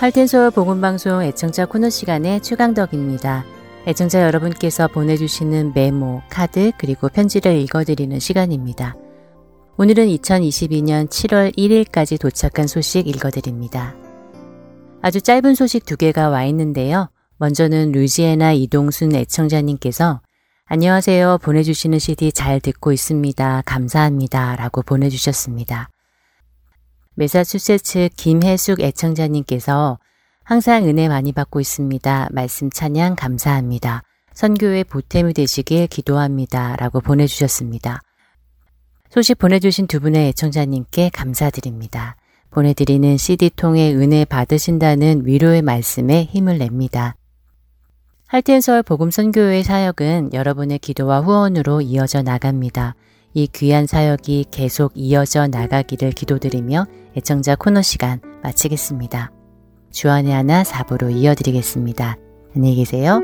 할텐서울 복음방송 애청자 코너 시간의 최강덕입니다. 애청자 여러분께서 보내주시는 메모, 카드 그리고 편지를 읽어드리는 시간입니다. 오늘은 2022년 7월 1일까지 도착한 소식 읽어드립니다. 아주 짧은 소식 두 개가 와 있는데요. 먼저는 루지에나 이동순 애청자님께서 안녕하세요. 보내주시는 CD 잘 듣고 있습니다. 감사합니다. 라고 보내주셨습니다. 메사수세츠 김혜숙 애청자님께서 항상 은혜 많이 받고 있습니다. 말씀 찬양 감사합니다. 선교의 보탬이 되시길 기도합니다. 라고 보내주셨습니다. 소식 보내주신 두 분의 애청자님께 감사드립니다. 보내드리는 CD통에 은혜 받으신다는 위로의 말씀에 힘을 냅니다. 할텐서울 복음선교회의 사역은 여러분의 기도와 후원으로 이어져 나갑니다. 이 귀한 사역이 계속 이어져 나가기를 기도드리며 애청자 코너 시간 마치겠습니다. 주안의 하나 4부로 이어드리겠습니다. 안녕히 계세요.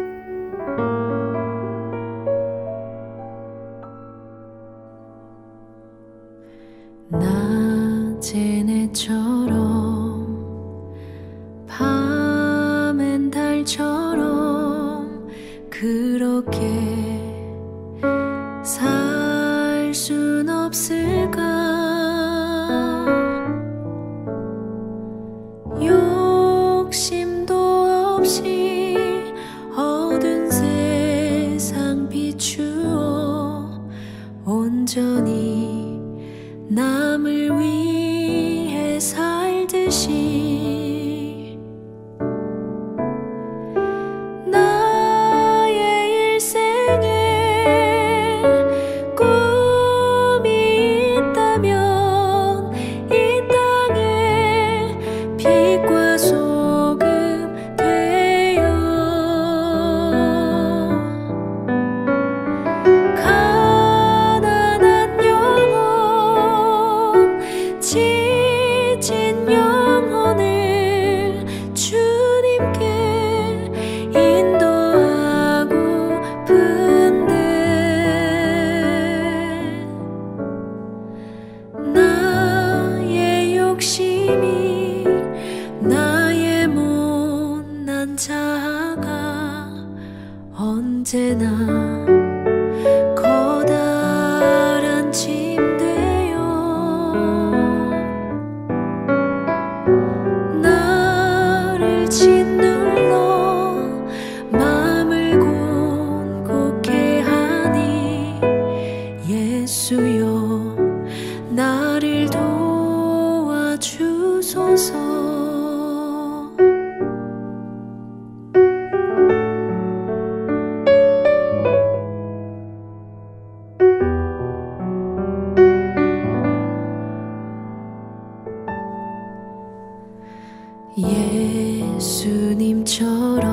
낮엔 해처럼 밤엔 달처럼 그렇게 살 순 없을까 욕심도 없이 어두운 세상 비추어 온전히 남을 위해 살듯이 나의 일생에 꿈이 있다면 이 땅에 빛과 소금 되어 가난한 영혼 지친 영혼을 주님께 인도하고픈데 나의 욕심이 나의 못난 자아가 언제나 커다란 침대여 나를 짓눌러 마음을 곤곡해 하니 예수여 나를 도와주소서 예수님처럼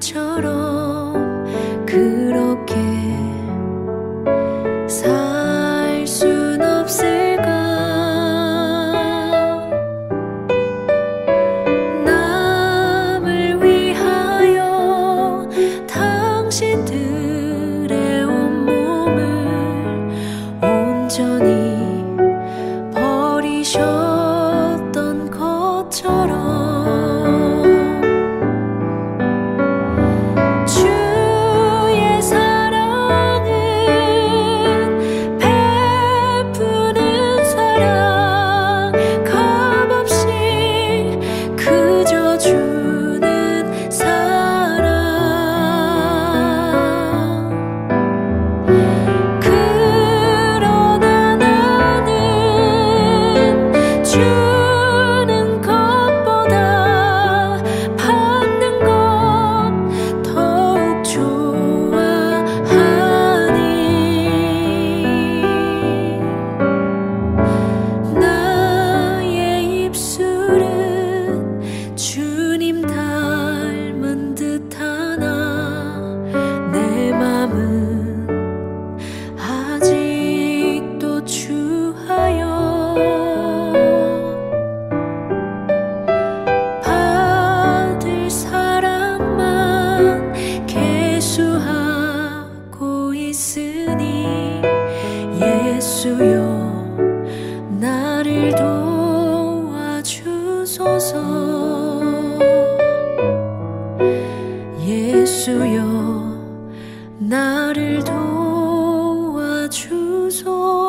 바울처럼 그렇게 살 순 없을까 남을 위하여 당신들의 온몸을 온전히 버리셨던 것처럼 주의 사랑은 베푸는 사랑 값없이 그저 주는 사랑 주여 나를 도와주소서.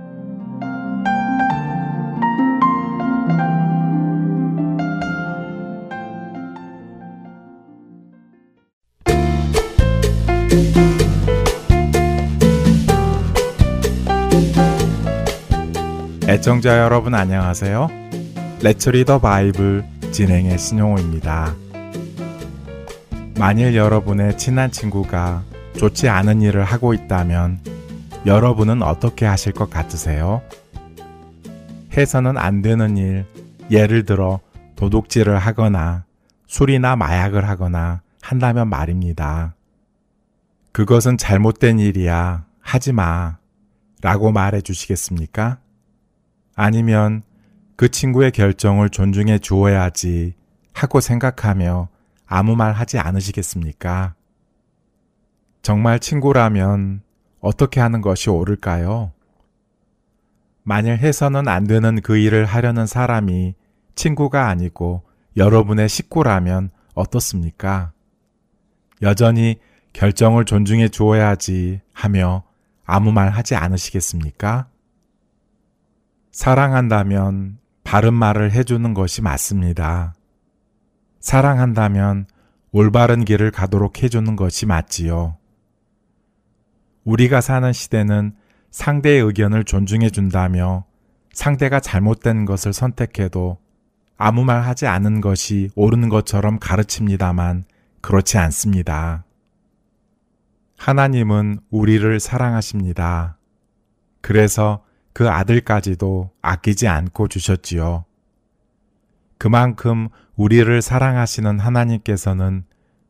애청자 여러분 안녕하세요. 렛츠 리더 바이블 진행의 신용호입니다. 만일 여러분의 친한 친구가 좋지 않은 일을 하고 있다면 여러분은 어떻게 하실 것 같으세요? 해서는 안 되는 일, 예를 들어 도둑질을 하거나 술이나 마약을 하거나 한다면 말입니다. 그것은 잘못된 일이야, 하지 마 라고 말해 주시겠습니까? 아니면 그 친구의 결정을 존중해 주어야지 하고 생각하며 아무 말 하지 않으시겠습니까? 정말 친구라면 어떻게 하는 것이 옳을까요? 만일 해서는 안 되는 그 일을 하려는 사람이 친구가 아니고 여러분의 식구라면 어떻습니까? 여전히 결정을 존중해 주어야지 하며 아무 말 하지 않으시겠습니까? 사랑한다면 바른 말을 해주는 것이 맞습니다. 사랑한다면 올바른 길을 가도록 해주는 것이 맞지요. 우리가 사는 시대는 상대의 의견을 존중해 준다며 상대가 잘못된 것을 선택해도 아무 말 하지 않은 것이 옳은 것처럼 가르칩니다만 그렇지 않습니다. 하나님은 우리를 사랑하십니다. 그래서 그 아들까지도 아끼지 않고 주셨지요. 그만큼 우리를 사랑하시는 하나님께서는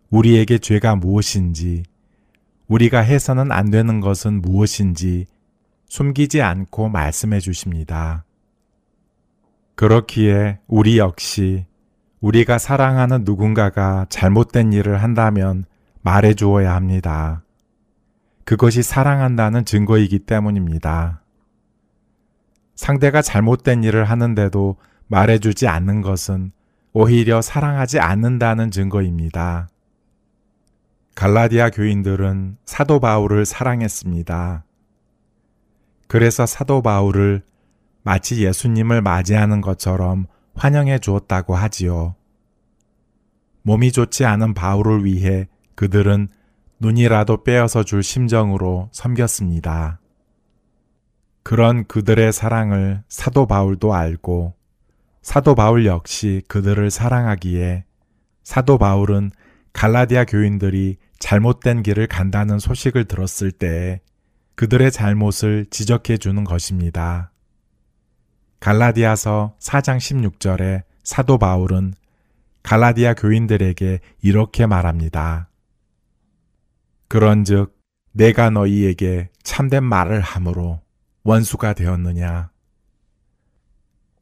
우리에게 죄가 무엇인지, 우리가 해서는 안 되는 것은 무엇인지 숨기지 않고 말씀해 주십니다. 그렇기에 우리 역시 우리가 사랑하는 누군가가 잘못된 일을 한다면 말해 주어야 합니다. 그것이 사랑한다는 증거이기 때문입니다. 상대가 잘못된 일을 하는데도 말해주지 않는 것은 오히려 사랑하지 않는다는 증거입니다. 갈라디아 교인들은 사도 바울을 사랑했습니다. 그래서 사도 바울을 마치 예수님을 맞이하는 것처럼 환영해 주었다고 하지요. 몸이 좋지 않은 바울을 위해 그들은 눈이라도 빼어서 줄 심정으로 섬겼습니다. 그런 그들의 사랑을 사도 바울도 알고 사도 바울 역시 그들을 사랑하기에 사도 바울은 갈라디아 교인들이 잘못된 길을 간다는 소식을 들었을 때 그들의 잘못을 지적해 주는 것입니다. 갈라디아서 4장 16절에 사도 바울은 갈라디아 교인들에게 이렇게 말합니다. 그런즉 내가 너희에게 참된 말을 함으로 원수가 되었느냐.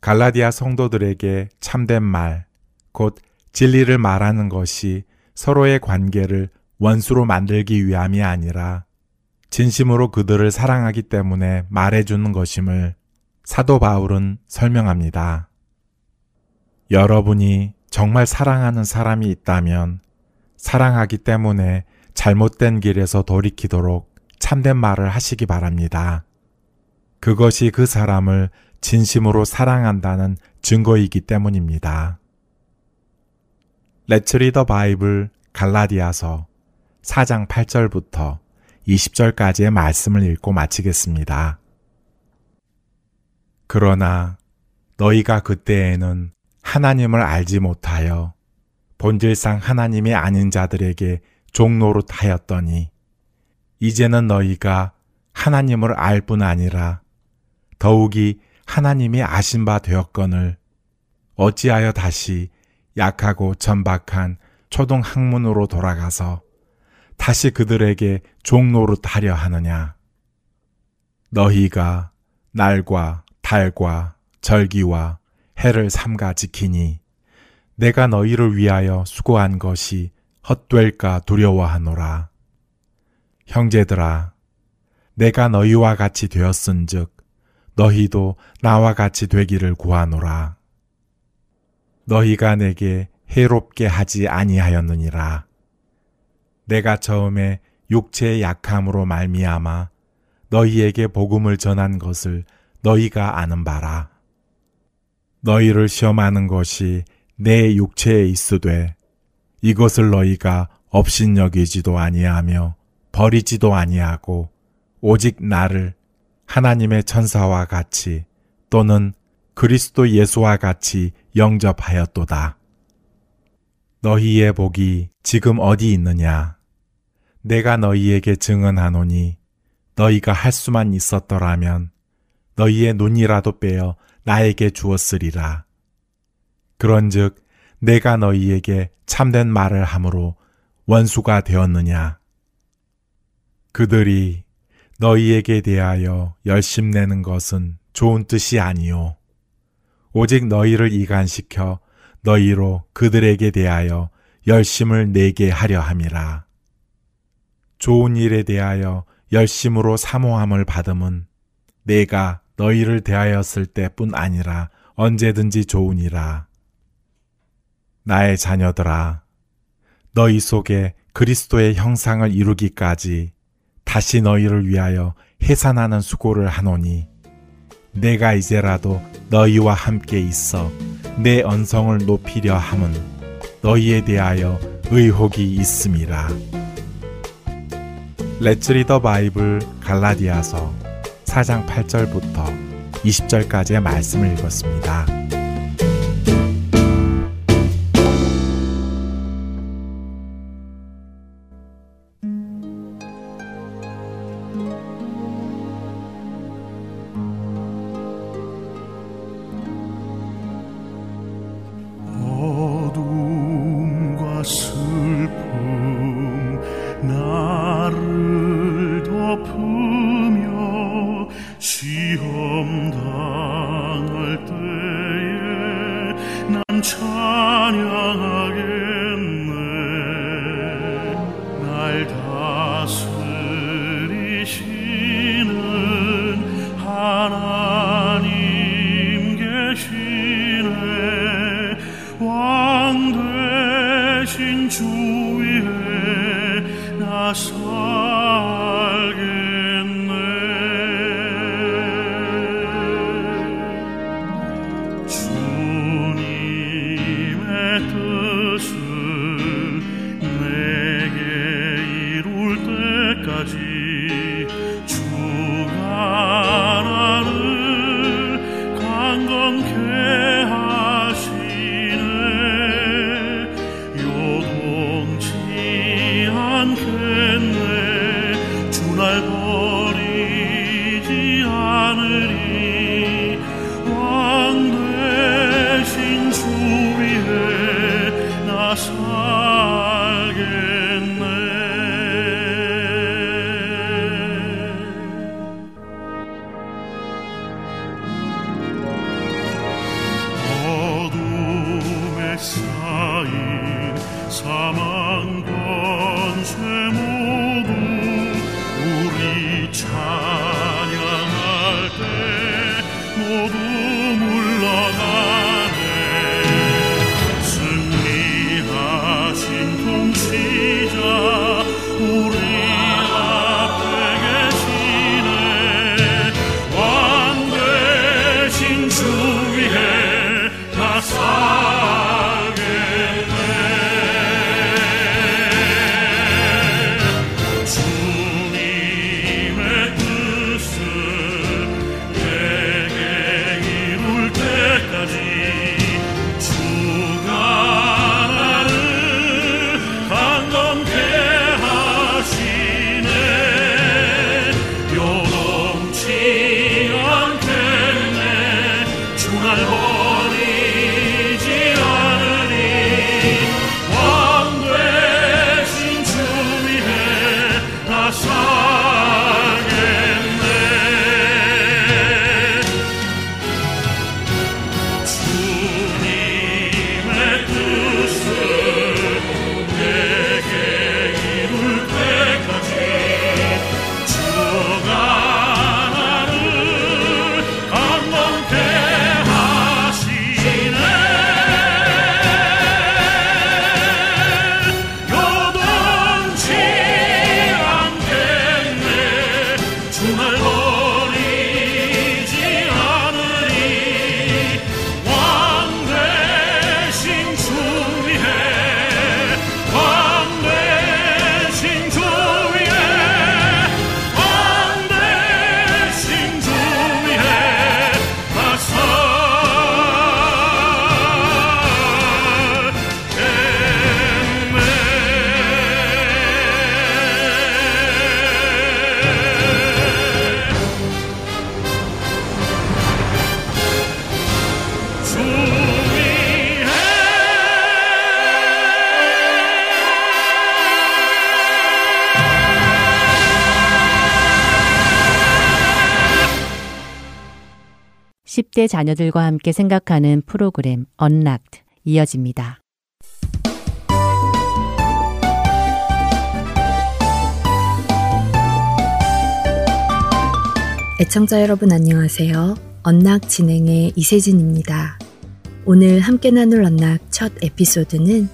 갈라디아 성도들에게 참된 말, 곧 진리를 말하는 것이 서로의 관계를 원수로 만들기 위함이 아니라 진심으로 그들을 사랑하기 때문에 말해주는 것임을 사도 바울은 설명합니다. 여러분이 정말 사랑하는 사람이 있다면 사랑하기 때문에 잘못된 길에서 돌이키도록 참된 말을 하시기 바랍니다. 그것이 그 사람을 진심으로 사랑한다는 증거이기 때문입니다. Let's read the Bible 갈라디아서 4장 8절부터 20절까지의 말씀을 읽고 마치겠습니다. 그러나 너희가 그때에는 하나님을 알지 못하여 본질상 하나님이 아닌 자들에게 종 노릇하였더니 이제는 너희가 하나님을 알 뿐 아니라 더욱이 하나님이 아신 바 되었거늘 어찌하여 다시 약하고 천박한 초등 학문으로 돌아가서 다시 그들에게 종 노릇하려 하느냐. 너희가 날과 달과 절기와 해를 삼가 지키니 내가 너희를 위하여 수고한 것이 헛될까 두려워하노라. 형제들아, 내가 너희와 같이 되었은즉 너희도 나와 같이 되기를 구하노라. 너희가 내게 해롭게 하지 아니하였느니라. 내가 처음에 육체의 약함으로 말미암아 너희에게 복음을 전한 것을 너희가 아는 바라. 너희를 시험하는 것이 내 육체에 있으되 이것을 너희가 업신여기지도 아니하며 버리지도 아니하고 오직 나를 하나님의 천사와 같이 또는 그리스도 예수와 같이 영접하였도다. 너희의 복이 지금 어디 있느냐? 내가 너희에게 증언하노니 너희가 할 수만 있었더라면 너희의 눈이라도 빼어 나에게 주었으리라. 그런즉 내가 너희에게 참된 말을 함으로 원수가 되었느냐? 그들이 너희에게 대하여 열심내는 것은 좋은 뜻이 아니오. 오직 너희를 이간시켜 너희로 그들에게 대하여 열심을 내게 하려 함이라. 좋은 일에 대하여 열심으로 사모함을 받음은 내가 너희를 대하였을 때뿐 아니라 언제든지 좋으니라. 나의 자녀들아, 너희 속에 그리스도의 형상을 이루기까지 다시 너희를 위하여 해산하는 수고를 하노니 내가 이제라도 너희와 함께 있어 내 언성을 높이려 함은 너희에 대하여 의혹이 있음이라. Let's read the Bible 갈라디아서 4장 8절부터 20절까지의 말씀을 읽었습니다. 모두 물러가네. 10대 자녀들과 함께 생각하는 프로그램 언락트 이어집니다. 애청자 여러분 안녕하세요. 언락 진행의 이세진입니다. 오늘 함께 나눌 언락 첫 에피소드는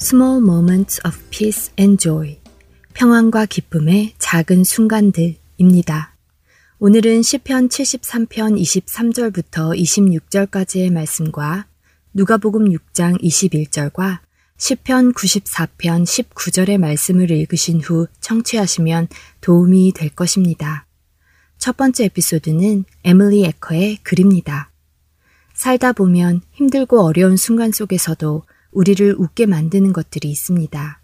Small Moments of Peace and Joy, 평안과 기쁨의 작은 순간들입니다. 오늘은 시편 73편 23절부터 26절까지의 말씀과 누가복음 6장 21절과 시편 94편 19절의 말씀을 읽으신 후 청취하시면 도움이 될 것입니다. 첫 번째 에피소드는 에밀리 에커의 글입니다. 살다 보면 힘들고 어려운 순간 속에서도 우리를 웃게 만드는 것들이 있습니다.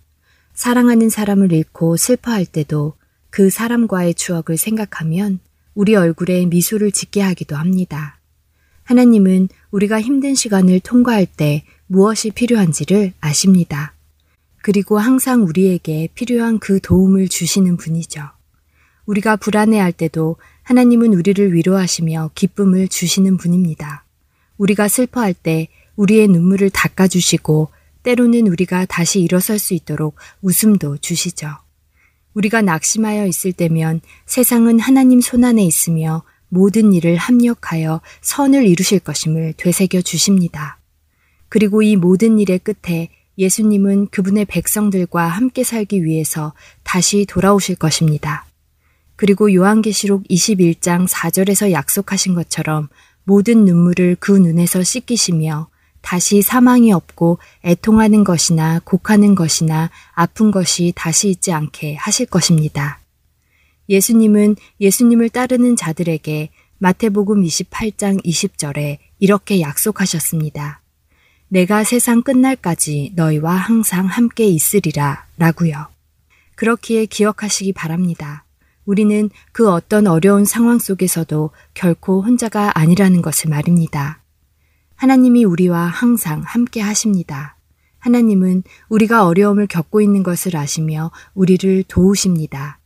사랑하는 사람을 잃고 슬퍼할 때도 그 사람과의 추억을 생각하면 우리 얼굴에 미소를 짓게 하기도 합니다. 하나님은 우리가 힘든 시간을 통과할 때 무엇이 필요한지를 아십니다. 그리고 항상 우리에게 필요한 그 도움을 주시는 분이죠. 우리가 불안해할 때도 하나님은 우리를 위로하시며 기쁨을 주시는 분입니다. 우리가 슬퍼할 때 우리의 눈물을 닦아주시고 때로는 우리가 다시 일어설 수 있도록 웃음도 주시죠. 우리가 낙심하여 있을 때면 세상은 하나님 손안에 있으며 모든 일을 합력하여 선을 이루실 것임을 되새겨 주십니다. 그리고 이 모든 일의 끝에 예수님은 그분의 백성들과 함께 살기 위해서 다시 돌아오실 것입니다. 그리고 요한계시록 21장 4절에서 약속하신 것처럼 모든 눈물을 그 눈에서 씻기시며 다시 사망이 없고 애통하는 것이나 곡하는 것이나 아픈 것이 다시 있지 않게 하실 것입니다. 예수님은 예수님을 따르는 자들에게 마태복음 28장 20절에 이렇게 약속하셨습니다. 내가 세상 끝날까지 너희와 항상 함께 있으리라 라고요. 그렇기에 기억하시기 바랍니다. 우리는 그 어떤 어려운 상황 속에서도 결코 혼자가 아니라는 것을 말입니다. 하나님이 우리와 항상 함께 하십니다. 하나님은 우리가 어려움을 겪고 있는 것을 아시며 우리를 도우십니다.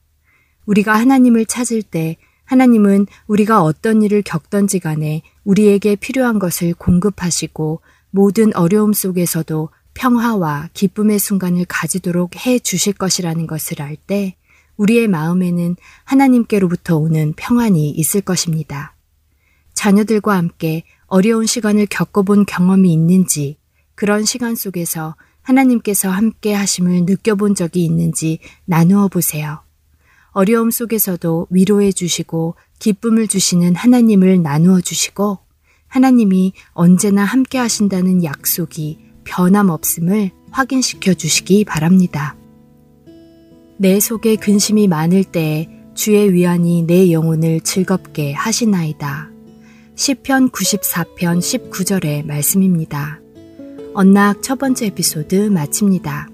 우리가 하나님을 찾을 때 하나님은 우리가 어떤 일을 겪던지 간에 우리에게 필요한 것을 공급하시고 모든 어려움 속에서도 평화와 기쁨의 순간을 가지도록 해 주실 것이라는 것을 알 때 우리의 마음에는 하나님께로부터 오는 평안이 있을 것입니다. 자녀들과 함께 어려운 시간을 겪어본 경험이 있는지, 그런 시간 속에서 하나님께서 함께 하심을 느껴본 적이 있는지 나누어 보세요. 어려움 속에서도 위로해 주시고 기쁨을 주시는 하나님을 나누어 주시고 하나님이 언제나 함께 하신다는 약속이 변함없음을 확인시켜 주시기 바랍니다. 내 속에 근심이 많을 때에 주의 위안이 내 영혼을 즐겁게 하시나이다. 시편 94편 19절의 말씀입니다. 언락 첫 번째 에피소드 마칩니다.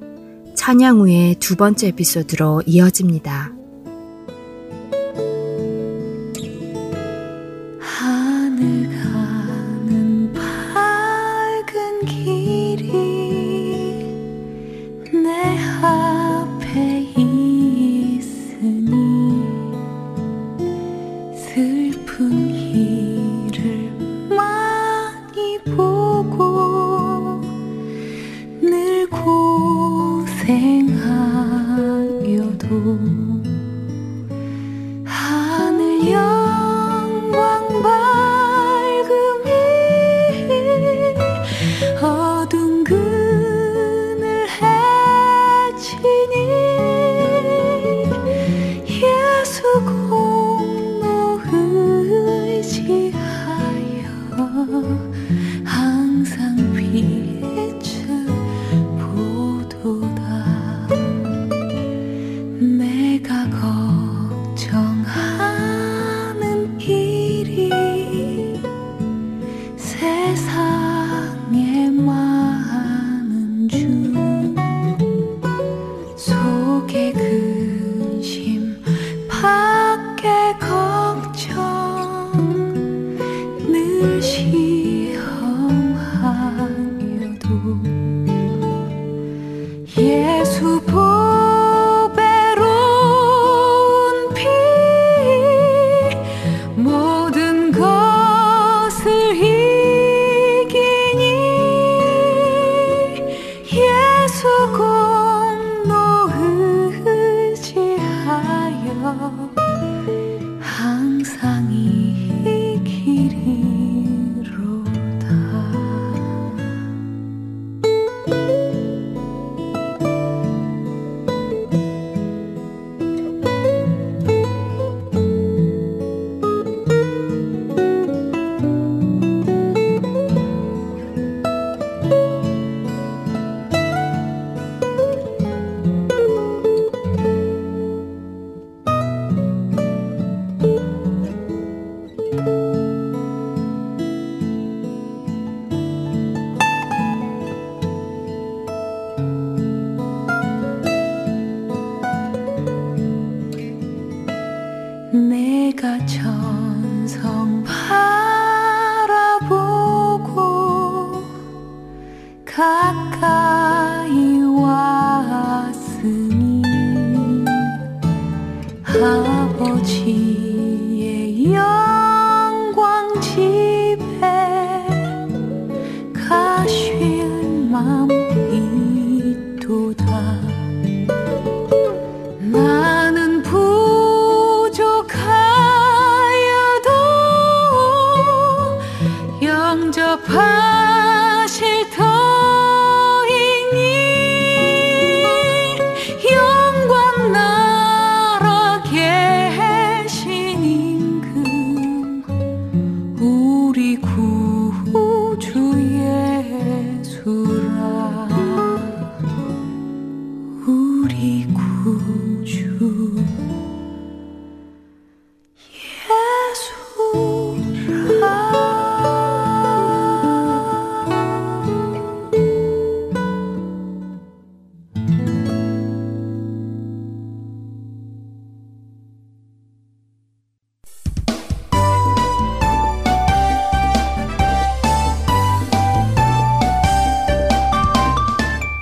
찬양 후에 두 번째 에피소드로 이어집니다. 하늘 가는 밝은 길이 내 앞에 있으니 슬픈 길을 많이 보고 늘 고생하여도 하늘 영광 밝음이 어둠 근을 헤치니 예수 공로 의지하여 항상 빛을 보도다. 내가 걱정하는 일이 세상에 많은 줄 속에 근심 밖에 걱정 늘 시험하여도 예수 보배로운 피 모든 것을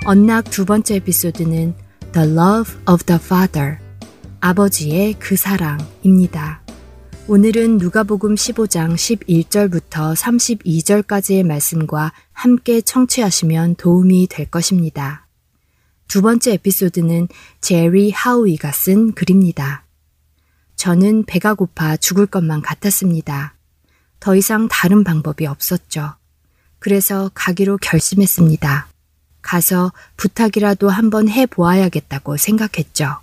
언락 두 번째 에피소드는 The Love of the Father, 아버지의 그 사랑입니다. 오늘은 누가복음 15장 11절부터 32절까지의 말씀과 함께 청취하시면 도움이 될 것입니다. 두 번째 에피소드는 제리 하우이가 쓴 글입니다. 저는 배가 고파 죽을 것만 같았습니다. 더 이상 다른 방법이 없었죠. 그래서 가기로 결심했습니다. 가서 부탁이라도 한번 해보아야겠다고 생각했죠.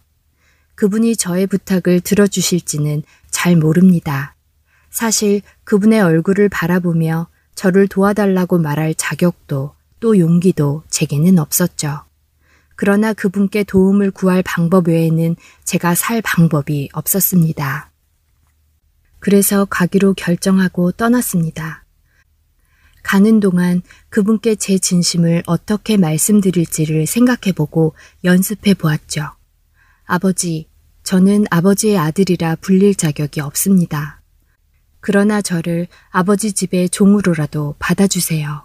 그분이 저의 부탁을 들어주실지는 잘 모릅니다. 사실 그분의 얼굴을 바라보며 저를 도와달라고 말할 자격도 또 용기도 제게는 없었죠. 그러나 그분께 도움을 구할 방법 외에는 제가 살 방법이 없었습니다. 그래서 가기로 결정하고 떠났습니다. 가는 동안 그분께 제 진심을 어떻게 말씀드릴지를 생각해보고 연습해보았죠. 아버지, 저는 아버지의 아들이라 불릴 자격이 없습니다. 그러나 저를 아버지 집의 종으로라도 받아주세요.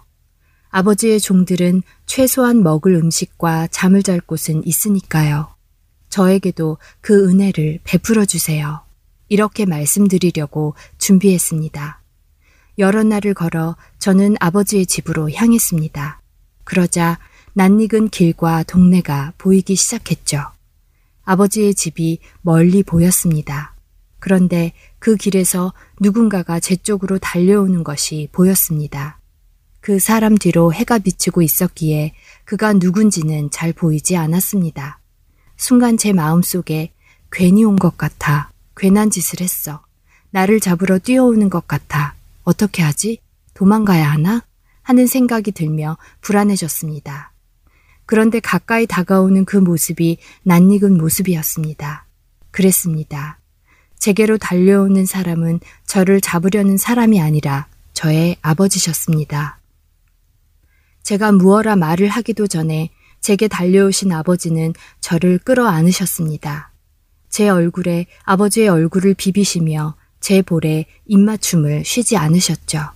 아버지의 종들은 최소한 먹을 음식과 잠을 잘 곳은 있으니까요. 저에게도 그 은혜를 베풀어 주세요. 이렇게 말씀드리려고 준비했습니다. 여러 날을 걸어 저는 아버지의 집으로 향했습니다. 그러자 낯익은 길과 동네가 보이기 시작했죠. 아버지의 집이 멀리 보였습니다. 그런데 그 길에서 누군가가 제 쪽으로 달려오는 것이 보였습니다. 그 사람 뒤로 해가 비치고 있었기에 그가 누군지는 잘 보이지 않았습니다. 순간 제 마음속에 괜히 온 것 같아. 괜한 짓을 했어. 나를 잡으러 뛰어오는 것 같아. 어떻게 하지? 도망가야 하나? 하는 생각이 들며 불안해졌습니다. 그런데 가까이 다가오는 그 모습이 낯익은 모습이었습니다. 그랬습니다. 제게로 달려오는 사람은 저를 잡으려는 사람이 아니라 저의 아버지셨습니다. 제가 무어라 말을 하기도 전에 제게 달려오신 아버지는 저를 끌어안으셨습니다. 제 얼굴에 아버지의 얼굴을 비비시며 제 볼에 입맞춤을 쉬지 않으셨죠.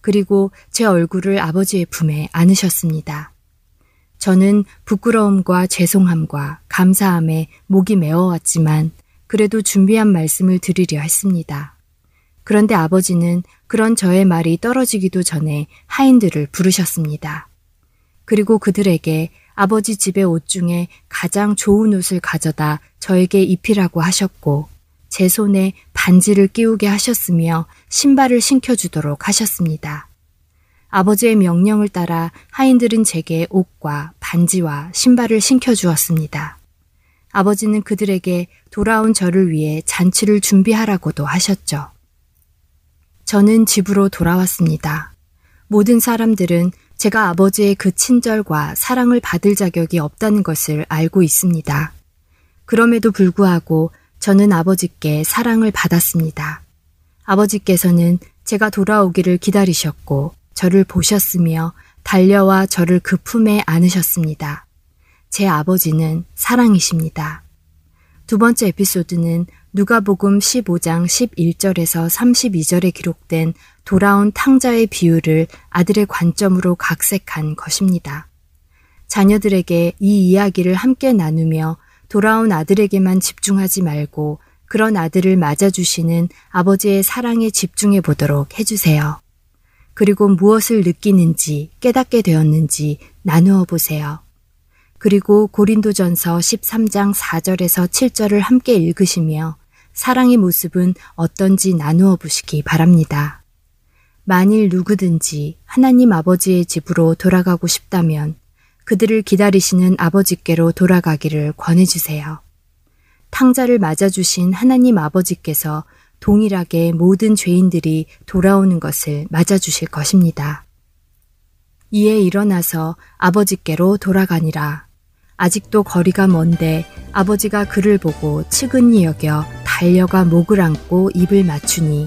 그리고 제 얼굴을 아버지의 품에 안으셨습니다. 저는 부끄러움과 죄송함과 감사함에 목이 메어왔지만 그래도 준비한 말씀을 드리려 했습니다. 그런데 아버지는 그런 저의 말이 떨어지기도 전에 하인들을 부르셨습니다. 그리고 그들에게 아버지 집의 옷 중에 가장 좋은 옷을 가져다 저에게 입히라고 하셨고 제 손에 반지를 끼우게 하셨으며 신발을 신겨주도록 하셨습니다. 아버지의 명령을 따라 하인들은 제게 옷과 반지와 신발을 신겨주었습니다. 아버지는 그들에게 돌아온 저를 위해 잔치를 준비하라고도 하셨죠. 저는 집으로 돌아왔습니다. 모든 사람들은 제가 아버지의 그 친절과 사랑을 받을 자격이 없다는 것을 알고 있습니다. 그럼에도 불구하고 저는 아버지께 사랑을 받았습니다. 아버지께서는 제가 돌아오기를 기다리셨고 저를 보셨으며 달려와 저를 그 품에 안으셨습니다. 제 아버지는 사랑이십니다. 두 번째 에피소드는 누가복음 15장 11절에서 32절에 기록된 돌아온 탕자의 비유를 아들의 관점으로 각색한 것입니다. 자녀들에게 이 이야기를 함께 나누며 돌아온 아들에게만 집중하지 말고 그런 아들을 맞아주시는 아버지의 사랑에 집중해 보도록 해주세요. 그리고 무엇을 느끼는지 깨닫게 되었는지 나누어 보세요. 그리고 고린도전서 13장 4절에서 7절을 함께 읽으시며 사랑의 모습은 어떤지 나누어 보시기 바랍니다. 만일 누구든지 하나님 아버지의 집으로 돌아가고 싶다면 그들을 기다리시는 아버지께로 돌아가기를 권해주세요. 탕자를 맞아주신 하나님 아버지께서 동일하게 모든 죄인들이 돌아오는 것을 맞아주실 것입니다. 이에 일어나서 아버지께로 돌아가니라. 아직도 거리가 먼데 아버지가 그를 보고 측은히 여겨 달려가 목을 안고 입을 맞추니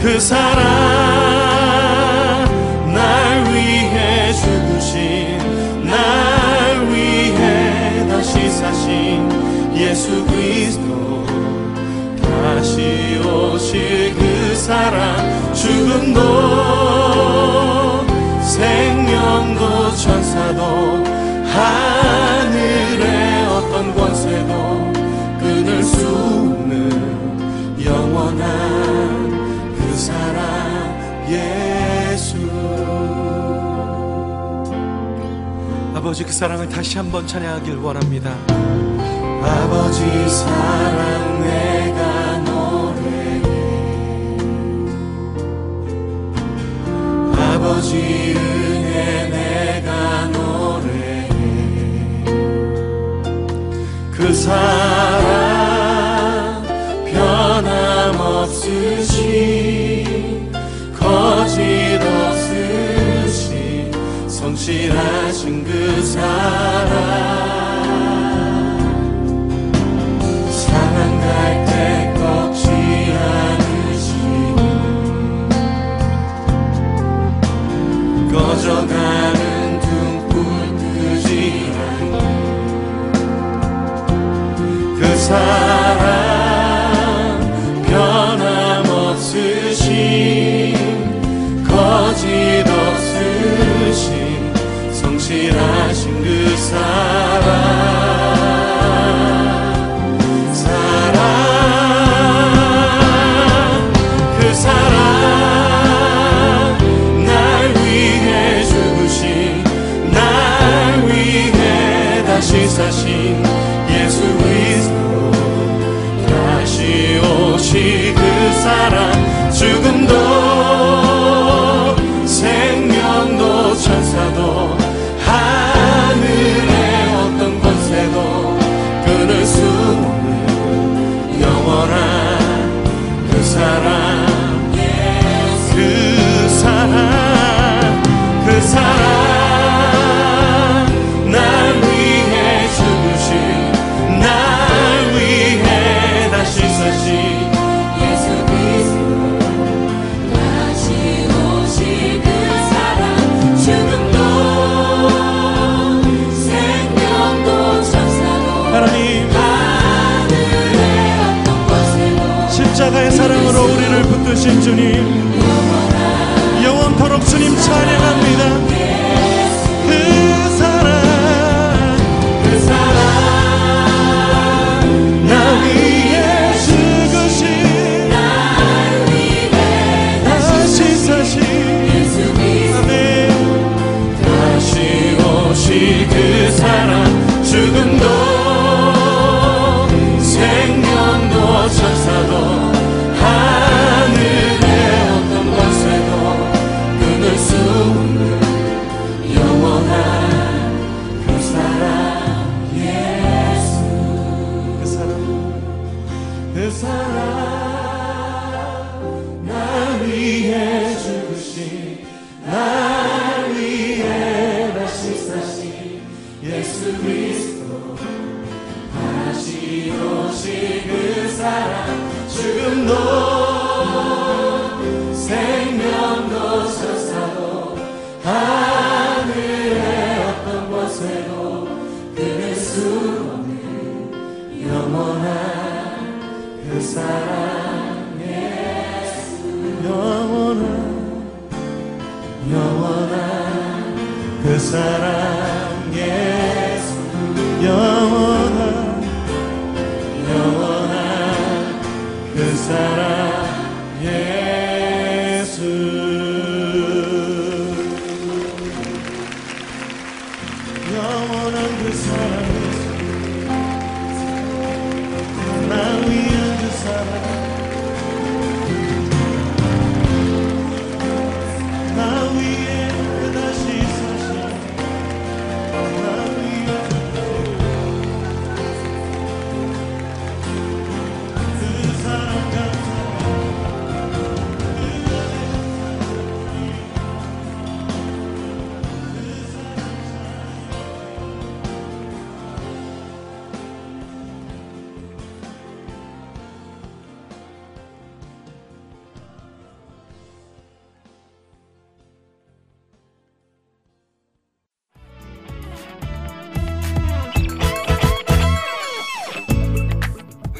그 사랑 날 위해 죽으신 날 위해 다시 사신 예수 그리스도 다시 오실 그 사랑 죽음도 생명도 천사도 하늘의 어떤 권세도 끊을 수 없는 영원한 그 사랑 예수 아버지 그 사랑을 다시 한번 찬양하길 원합니다. 아버지 사랑 내가 노래해 아버지 은혜 내가 노래해 그 사랑 변함없으신 거짓없으신 성실하신 그 사랑 상한 갈대 꺾지 않으시는 꺼져가는 등불 끄지 않으시는 그 사랑 주님 영원토록 주님 찬양합니다. 그 사랑 나 위해 죽으신 날 위해 다시 사신 아멘 다시 오신 그 사랑 죽음도 생명도 천사도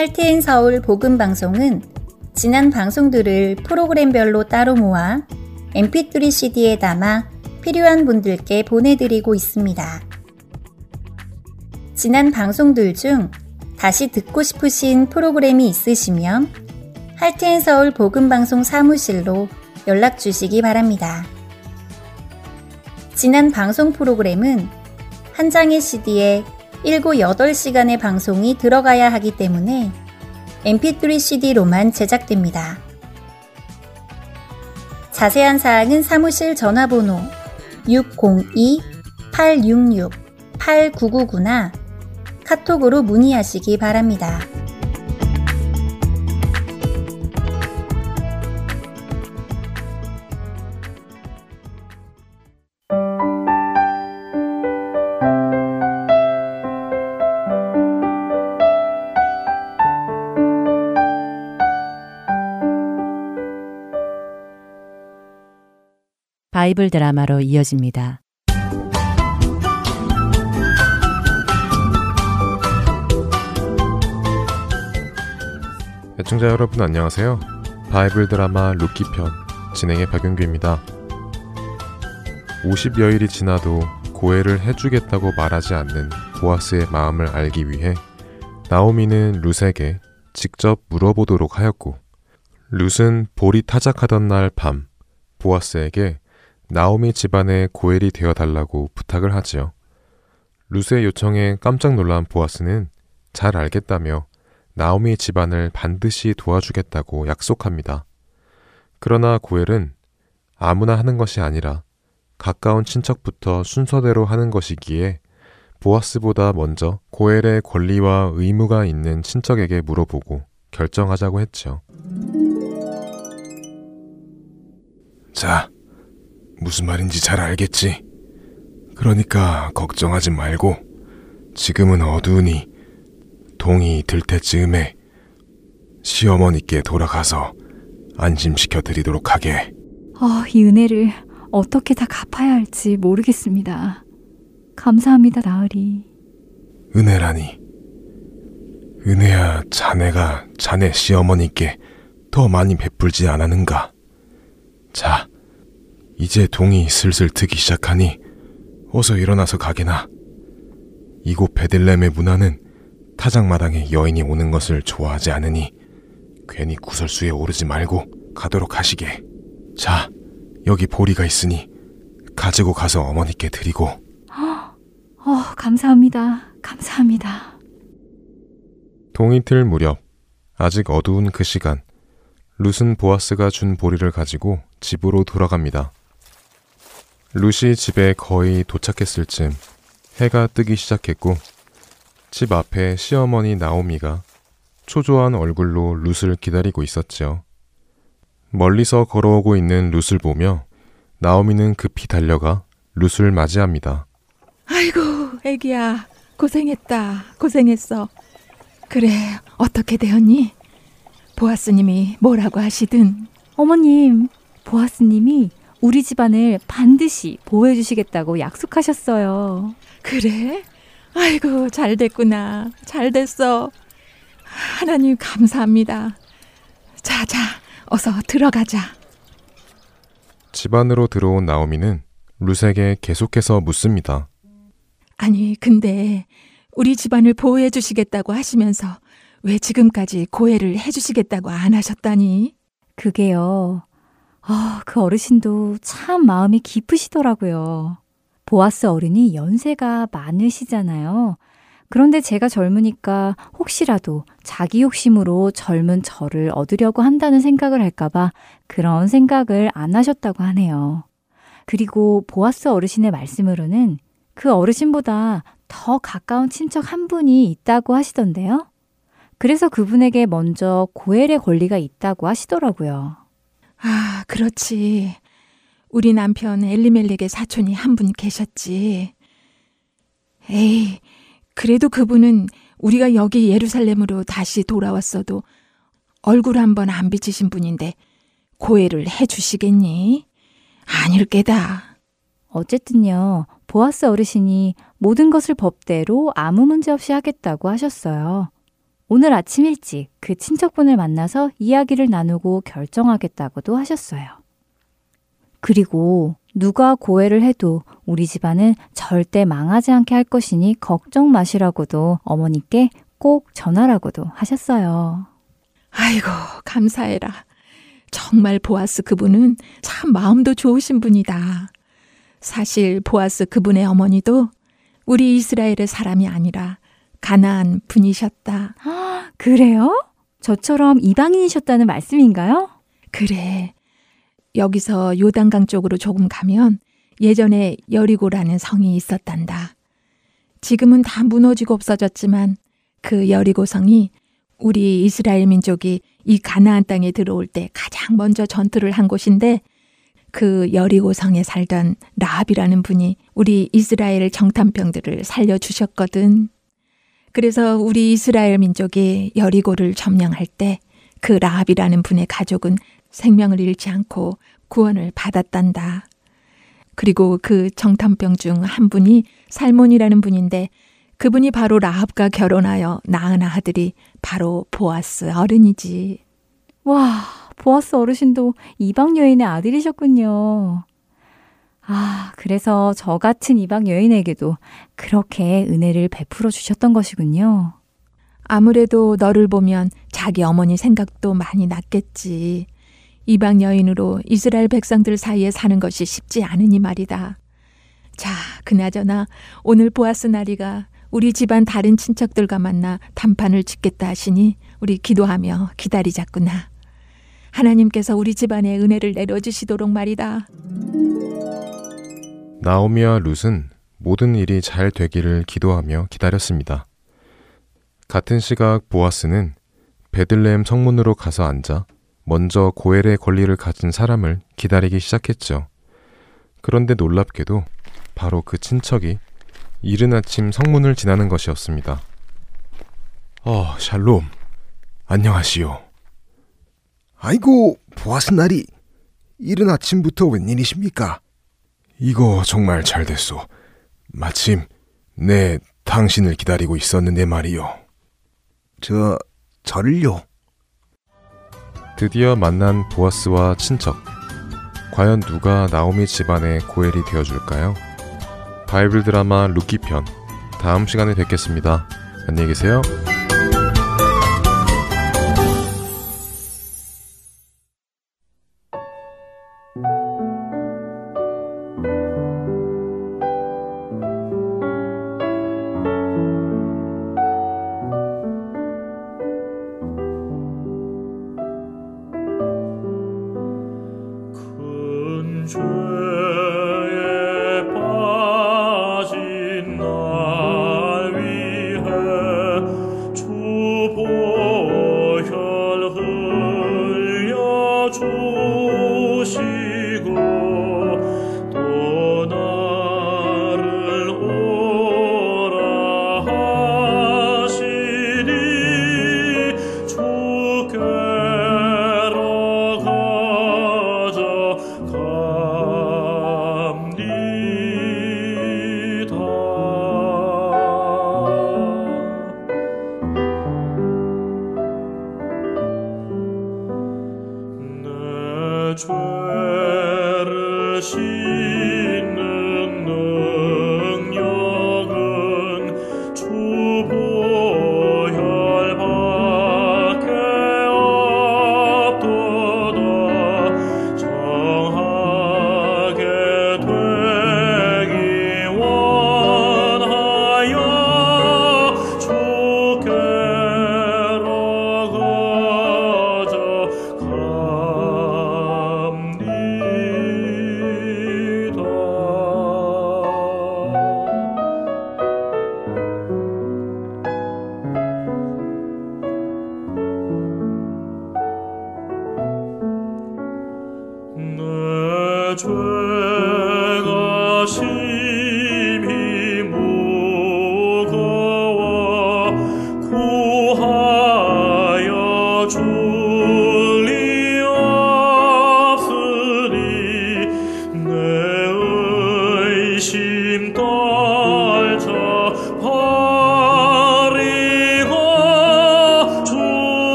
할텐서울 복음방송은 지난 방송들을 프로그램별로 따로 모아 mp3 cd에 담아 필요한 분들께 보내드리고 있습니다. 지난 방송들 중 다시 듣고 싶으신 프로그램이 있으시면 할텐서울 복음방송 사무실로 연락주시기 바랍니다. 지난 방송 프로그램은 한 장의 cd에 7~8시간의 방송이 들어가야 하기 때문에 mp3 cd로만 제작됩니다. 자세한 사항은 사무실 전화번호 602-866-8999나 카톡으로 문의하시기 바랍니다. 바이블 드라마로 이어집니다. 애청자 여러분 안녕하세요. 바이블 드라마 루키 편 진행의 박윤규입니다. 50여일이 지나도 고해를 해주겠다고 말하지 않는 보아스의 마음을 알기 위해 나오미는 룻에게 직접 물어보도록 하였고, 룻은 볼이 타작하던 날 밤 보아스에게 나오미 집안의 고엘이 되어달라고 부탁을 하지요. 룻의 요청에 깜짝 놀란 보아스는 잘 알겠다며 나오미 집안을 반드시 도와주겠다고 약속합니다. 그러나 고엘은 아무나 하는 것이 아니라 가까운 친척부터 순서대로 하는 것이기에 보아스보다 먼저 고엘의 권리와 의무가 있는 친척에게 물어보고 결정하자고 했죠. 자, 무슨 말인지 잘 알겠지? 그러니까 걱정하지 말고 지금은 어두우니 동이 들 때쯤에 시어머니께 돌아가서 안심시켜 드리도록 하게. 이 은혜를 어떻게 다 갚아야 할지 모르겠습니다. 감사합니다, 나으리. 은혜라니. 은혜야, 자네가 자네 시어머니께 더 많이 베풀지 않았는가? 자, 이제 동이 슬슬 트기 시작하니 어서 일어나서 가게나. 이곳 베들렘의 문화는 타작마당에 여인이 오는 것을 좋아하지 않으니 괜히 구설수에 오르지 말고 가도록 하시게. 자, 여기 보리가 있으니 가지고 가서 어머니께 드리고. 감사합니다. 감사합니다. 동이 틀 무렵, 아직 어두운 그 시간, 룻은 보아스가 준 보리를 가지고 집으로 돌아갑니다. 룻이 집에 거의 도착했을 쯤 해가 뜨기 시작했고, 집 앞에 시어머니 나오미가 초조한 얼굴로 룻을 기다리고 있었지요. 멀리서 걸어오고 있는 룻을 보며 나오미는 급히 달려가 룻을 맞이합니다. 아이고, 애기야. 고생했다. 고생했어. 그래, 어떻게 되었니? 보아스님이 뭐라고 하시든. 어머님, 보아스님이 우리 집안을 반드시 보호해주시겠다고 약속하셨어요. 그래? 아이고, 잘 됐구나. 잘 됐어. 하나님 감사합니다. 자자, 어서 들어가자. 집 안으로 들어온 나오미는 룻에게 계속해서 묻습니다. 아니, 근데 우리 집안을 보호해 주시겠다고 하시면서 왜 지금까지 고해를 해주시겠다고 안 하셨다니? 그게요. 그 어르신도 참 마음이 깊으시더라고요. 보아스 어른이 연세가 많으시잖아요. 그런데 제가 젊으니까 혹시라도 자기 욕심으로 젊은 저를 얻으려고 한다는 생각을 할까봐 그런 생각을 안 하셨다고 하네요. 그리고 보아스 어르신의 말씀으로는 그 어르신보다 더 가까운 친척 한 분이 있다고 하시던데요. 그래서 그분에게 먼저 고엘의 권리가 있다고 하시더라고요. 아, 그렇지. 우리 남편 엘리멜렉의 사촌이 한 분 계셨지. 에이, 그래도 그분은 우리가 여기 예루살렘으로 다시 돌아왔어도 얼굴 한번 안 비치신 분인데 고해를 해주시겠니? 아닐 게다. 어쨌든요, 보아스 어르신이 모든 것을 법대로 아무 문제 없이 하겠다고 하셨어요. 오늘 아침 일찍 그 친척분을 만나서 이야기를 나누고 결정하겠다고도 하셨어요. 그리고 누가 고해를 해도 우리 집안은 절대 망하지 않게 할 것이니 걱정 마시라고도, 어머니께 꼭 전하라고도 하셨어요. 아이고, 감사해라. 정말 보아스 그분은 참 마음도 좋으신 분이다. 사실 보아스 그분의 어머니도 우리 이스라엘의 사람이 아니라 가나안 분이셨다. 아, 그래요? 저처럼 이방인이셨다는 말씀인가요? 그래. 여기서 요단강 쪽으로 조금 가면 예전에 여리고라는 성이 있었단다. 지금은 다 무너지고 없어졌지만 그 여리고 성이 우리 이스라엘 민족이 이 가나안 땅에 들어올 때 가장 먼저 전투를 한 곳인데, 그 여리고 성에 살던 라합이라는 분이 우리 이스라엘 정탐병들을 살려주셨거든. 그래서 우리 이스라엘 민족이 여리고를 점령할 때 그 라합이라는 분의 가족은 생명을 잃지 않고 구원을 받았단다. 그리고 그 정탐병 중 한 분이 살몬이라는 분인데, 그분이 바로 라합과 결혼하여 낳은 아들이 바로 보아스 어른이지. 와, 보아스 어르신도 이방 여인의 아들이셨군요. 아, 그래서 저 같은 이방 여인에게도 그렇게 은혜를 베풀어 주셨던 것이군요. 아무래도 너를 보면 자기 어머니 생각도 많이 났겠지. 이방 여인으로 이스라엘 백성들 사이에 사는 것이 쉽지 않으니 말이다. 자, 그나저나 오늘 보아스 나리가 우리 집안 다른 친척들과 만나 단판을 짓겠다 하시니 우리 기도하며 기다리자꾸나. 하나님께서 우리 집안에 은혜를 내려주시도록 말이다. 나오미와 룻은 모든 일이 잘 되기를 기도하며 기다렸습니다. 같은 시각 보아스는 베들레헴 성문으로 가서 앉아 먼저 고엘의 권리를 가진 사람을 기다리기 시작했죠. 그런데 놀랍게도 바로 그 친척이 이른 아침 성문을 지나는 것이었습니다. 샬롬. 안녕하시오. 아이고, 보아스나리. 이른 아침부터 웬일이십니까? 이거 정말 잘 됐소. 마침 네 당신을 기다리고 있었는데 말이요. 저를요? 드디어 만난 보아스와 친척. 과연 누가 나오미 집안의 고엘이 되어줄까요? 바이블 드라마 루키 편. 다음 시간에 뵙겠습니다. 안녕히 계세요.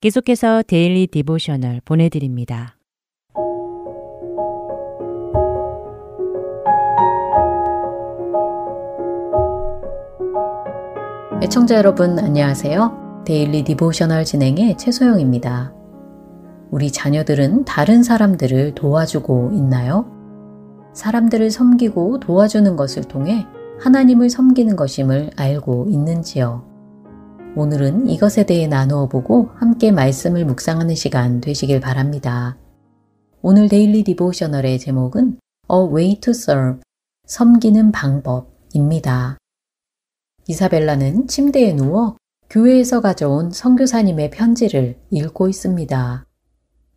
계속해서 데일리 디보셔널 보내드립니다. 애청자 여러분 안녕하세요. 데일리 디보셔널 진행의 최소영입니다. 우리 자녀들은 다른 사람들을 도와주고 있나요? 사람들을 섬기고 도와주는 것을 통해 하나님을 섬기는 것임을 알고 있는지요? 오늘은 이것에 대해 나누어 보고 함께 말씀을 묵상하는 시간 되시길 바랍니다. 오늘 데일리 디보셔널의 제목은 A Way to Serve, 섬기는 방법입니다. 이사벨라는 침대에 누워 교회에서 가져온 선교사님의 편지를 읽고 있습니다.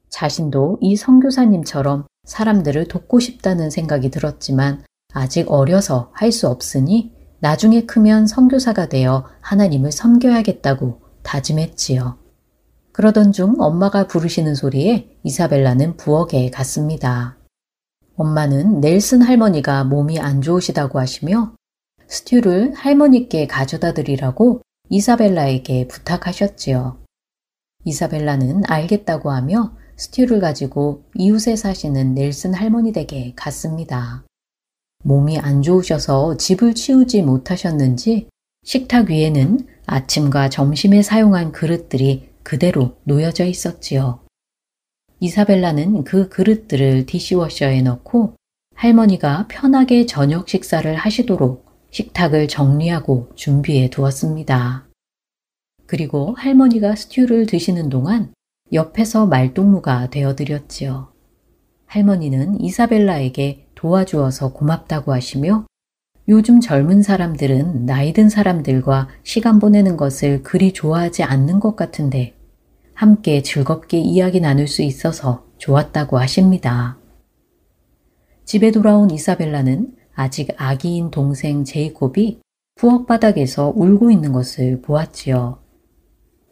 자신도 이 선교사님처럼 사람들을 돕고 싶다는 생각이 들었지만 아직 어려서 할 수 없으니 나중에 크면 선교사가 되어 하나님을 섬겨야겠다고 다짐했지요. 그러던 중 엄마가 부르시는 소리에 이사벨라는 부엌에 갔습니다. 엄마는 넬슨 할머니가 몸이 안 좋으시다고 하시며 스튜를 할머니께 가져다 드리라고 이사벨라에게 부탁하셨지요. 이사벨라는 알겠다고 하며 스튜를 가지고 이웃에 사시는 넬슨 할머니 댁에 갔습니다. 몸이 안 좋으셔서 집을 치우지 못하셨는지 식탁 위에는 아침과 점심에 사용한 그릇들이 그대로 놓여져 있었지요. 이사벨라는 그 그릇들을 디시워셔에 넣고 할머니가 편하게 저녁 식사를 하시도록 식탁을 정리하고 준비해 두었습니다. 그리고 할머니가 스튜를 드시는 동안 옆에서 말동무가 되어드렸지요. 할머니는 이사벨라에게 도와주어서 고맙다고 하시며 요즘 젊은 사람들은 나이 든 사람들과 시간 보내는 것을 그리 좋아하지 않는 것 같은데 함께 즐겁게 이야기 나눌 수 있어서 좋았다고 하십니다. 집에 돌아온 이사벨라는 아직 아기인 동생 제이콥이 부엌 바닥에서 울고 있는 것을 보았지요.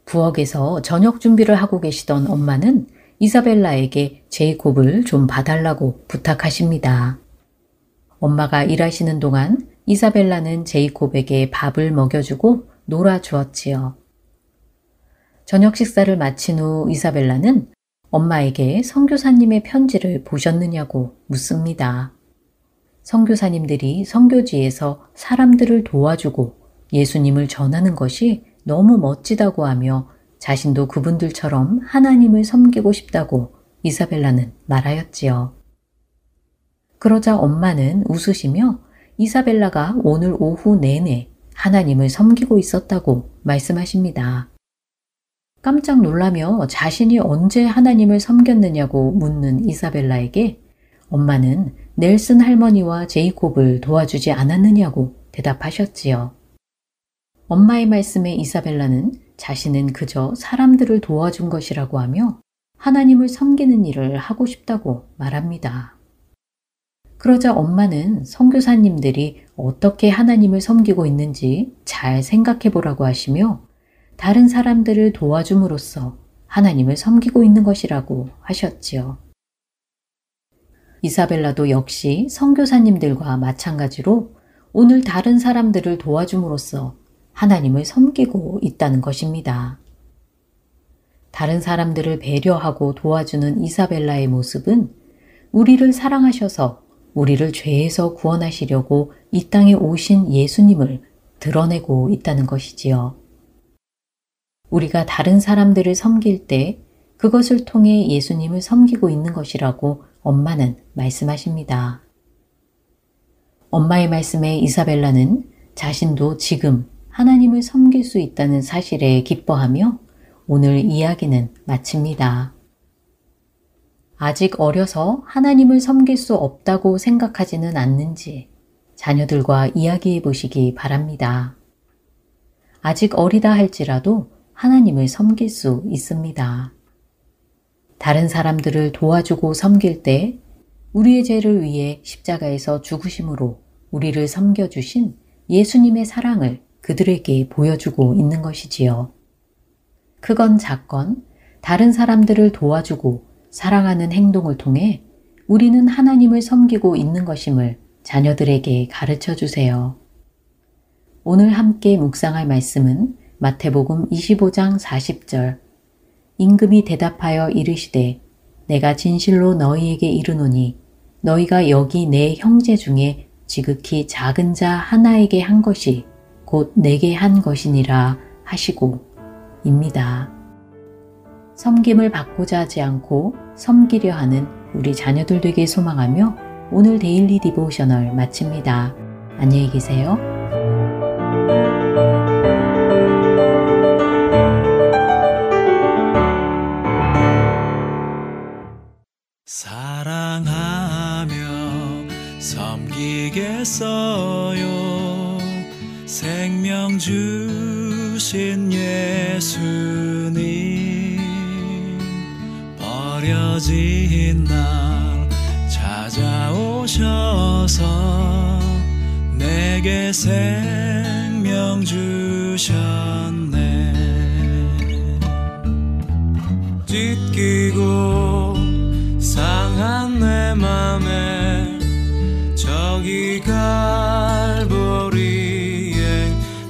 부엌에서 저녁 준비를 하고 계시던 엄마는 이사벨라에게 제이콥을 좀 봐달라고 부탁하십니다. 엄마가 일하시는 동안 이사벨라는 제이콥에게 밥을 먹여주고 놀아주었지요. 저녁 식사를 마친 후 이사벨라는 엄마에게 선교사님의 편지를 보셨느냐고 묻습니다. 선교사님들이 선교지에서 사람들을 도와주고 예수님을 전하는 것이 너무 멋지다고 하며 자신도 그분들처럼 하나님을 섬기고 싶다고 이사벨라는 말하였지요. 그러자 엄마는 웃으시며 이사벨라가 오늘 오후 내내 하나님을 섬기고 있었다고 말씀하십니다. 깜짝 놀라며 자신이 언제 하나님을 섬겼느냐고 묻는 이사벨라에게 엄마는 넬슨 할머니와 제이콥을 도와주지 않았느냐고 대답하셨지요. 엄마의 말씀에 이사벨라는 자신은 그저 사람들을 도와준 것이라고 하며 하나님을 섬기는 일을 하고 싶다고 말합니다. 그러자 엄마는 선교사님들이 어떻게 하나님을 섬기고 있는지 잘 생각해 보라고 하시며 다른 사람들을 도와줌으로써 하나님을 섬기고 있는 것이라고 하셨지요. 이사벨라도 역시 선교사님들과 마찬가지로 오늘 다른 사람들을 도와줌으로써 하나님을 섬기고 있다는 것입니다. 다른 사람들을 배려하고 도와주는 이사벨라의 모습은 우리를 사랑하셔서 우리를 죄에서 구원하시려고 이 땅에 오신 예수님을 드러내고 있다는 것이지요. 우리가 다른 사람들을 섬길 때 그것을 통해 예수님을 섬기고 있는 것이라고 엄마는 말씀하십니다. 엄마의 말씀에 이사벨라는 자신도 지금 하나님을 섬길 수 있다는 사실에 기뻐하며 오늘 이야기는 마칩니다. 아직 어려서 하나님을 섬길 수 없다고 생각하지는 않는지 자녀들과 이야기해 보시기 바랍니다. 아직 어리다 할지라도 하나님을 섬길 수 있습니다. 다른 사람들을 도와주고 섬길 때 우리의 죄를 위해 십자가에서 죽으심으로 우리를 섬겨주신 예수님의 사랑을 그들에게 보여주고 있는 것이지요. 크건 작건 다른 사람들을 도와주고 사랑하는 행동을 통해 우리는 하나님을 섬기고 있는 것임을 자녀들에게 가르쳐 주세요. 오늘 함께 묵상할 말씀은 마태복음 25장 40절 임금이 대답하여 이르시되 내가 진실로 너희에게 이르노니 너희가 여기 내 형제 중에 지극히 작은 자 하나에게 한 것이 곧 내게 한 것이니라 하시고 입니다. 섬김을 받고자 하지 않고 섬기려 하는 우리 자녀들 되길 소망하며 오늘 데일리 디보셔널 마칩니다. 안녕히 계세요. 사랑하며 섬기겠어요 생명 오신 예수님, 버려진 날 찾아오셔서 내게 생명 주셨네. 찢기고 상한 내 맘에 저기 갈보리에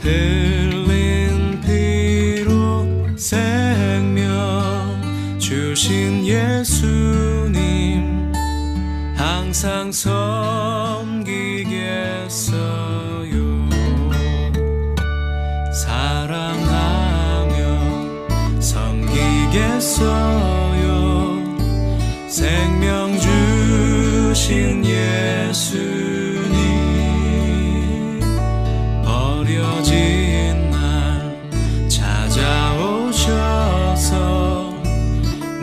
흘린 피로 생명 주신 예수님 항상 섬기겠어요. 사랑하며 섬기겠어요. 생명 주신 예수님, 버려진 날 찾아오셔서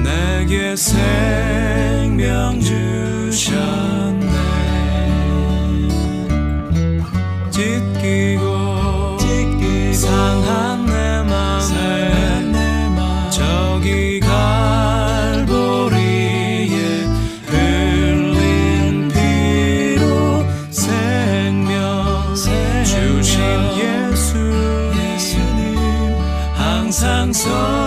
내게 생명 주셨네. 찢기고 상한 내 맘에 저기 항상 섬기겠어요.